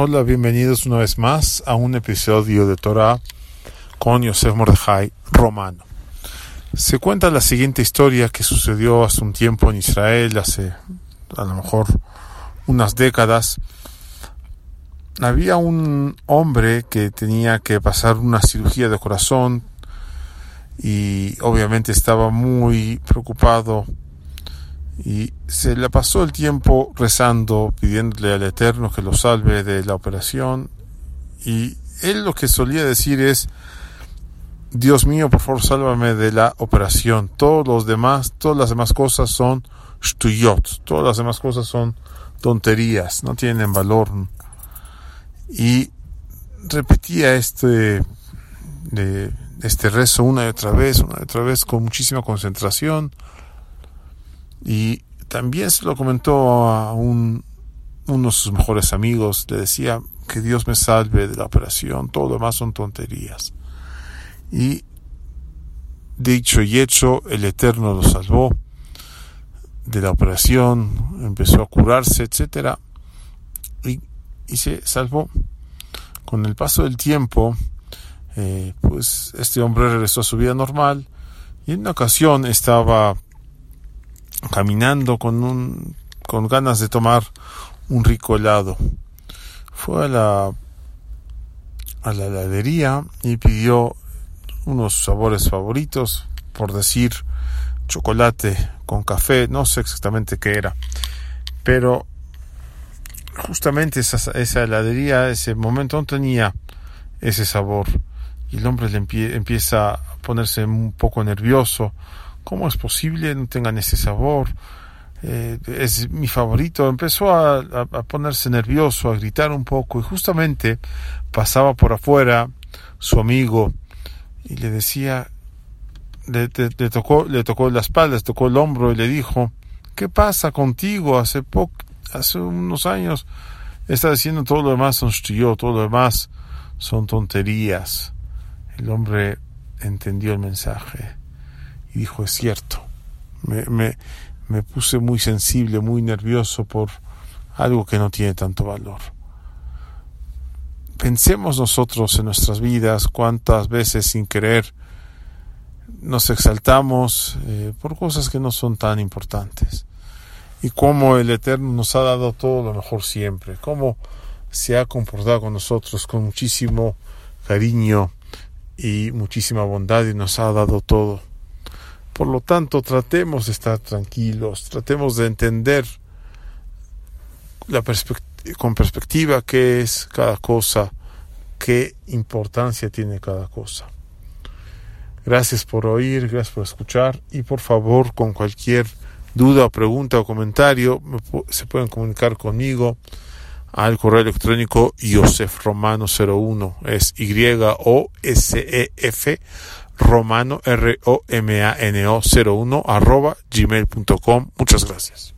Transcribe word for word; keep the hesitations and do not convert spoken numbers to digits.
Hola, bienvenidos una vez más a un episodio de Torah con Yosef Mordechai Romano. Se cuenta la siguiente historia que sucedió hace un tiempo en Israel, hace a lo mejor unas décadas. Había un hombre que tenía que pasar una cirugía de corazón y obviamente estaba muy preocupado. Y se le pasó el tiempo rezando, pidiéndole al Eterno que lo salve de la operación. Y él lo que solía decir es: Dios mío, por favor, sálvame de la operación. Todos los demás, todas las demás cosas son shtuyot. Todas las demás cosas son tonterías, no tienen valor. Y repetía este, este rezo una y otra vez, una y otra vez, con muchísima concentración. Y también se lo comentó a un, uno de sus mejores amigos. Le decía que Dios me salve de la operación, todo lo demás son tonterías. Y dicho y hecho, el Eterno lo salvó de la operación, empezó a curarse, etcétera, y, y se salvó. Con el paso del tiempo, eh, pues este hombre regresó a su vida normal. Y en una ocasión estaba caminando con un con ganas de tomar un rico helado. Fue a la a la heladería y pidió unos sabores favoritos, por decir chocolate con café, no sé exactamente qué era, pero justamente esa, esa heladería, ese momento, no tenía ese sabor. Y el hombre le empie, empieza a ponerse un poco nervioso. ¿Cómo es posible? No tengan ese sabor. Eh, es mi favorito. Empezó a, a, a ponerse nervioso, a gritar un poco. Y justamente pasaba por afuera su amigo y le decía, le, le, le tocó, le tocó la espalda, le tocó el hombro y le dijo: ¿qué pasa contigo? Hace po- hace unos años está diciendo todo lo demás son shtuyot, todo lo demás son tonterías. El hombre entendió el mensaje. Y dijo: es cierto, me, me, me puse muy sensible, muy nervioso por algo que no tiene tanto valor. Pensemos nosotros en nuestras vidas cuántas veces sin querer nos exaltamos eh, por cosas que no son tan importantes. Y cómo el Eterno nos ha dado todo lo mejor siempre. Cómo se ha comportado con nosotros con muchísimo cariño y muchísima bondad y nos ha dado todo. Por lo tanto, tratemos de estar tranquilos, tratemos de entender la perspect- con perspectiva qué es cada cosa, qué importancia tiene cada cosa. Gracias por oír, gracias por escuchar y por favor, con cualquier duda, pregunta o comentario, se pueden comunicar conmigo al correo electrónico yosefromano cero uno, es Y-O-S-E-F Romano, R-O-M-A-N-O cero uno, arroba gmail punto com. Muchas gracias.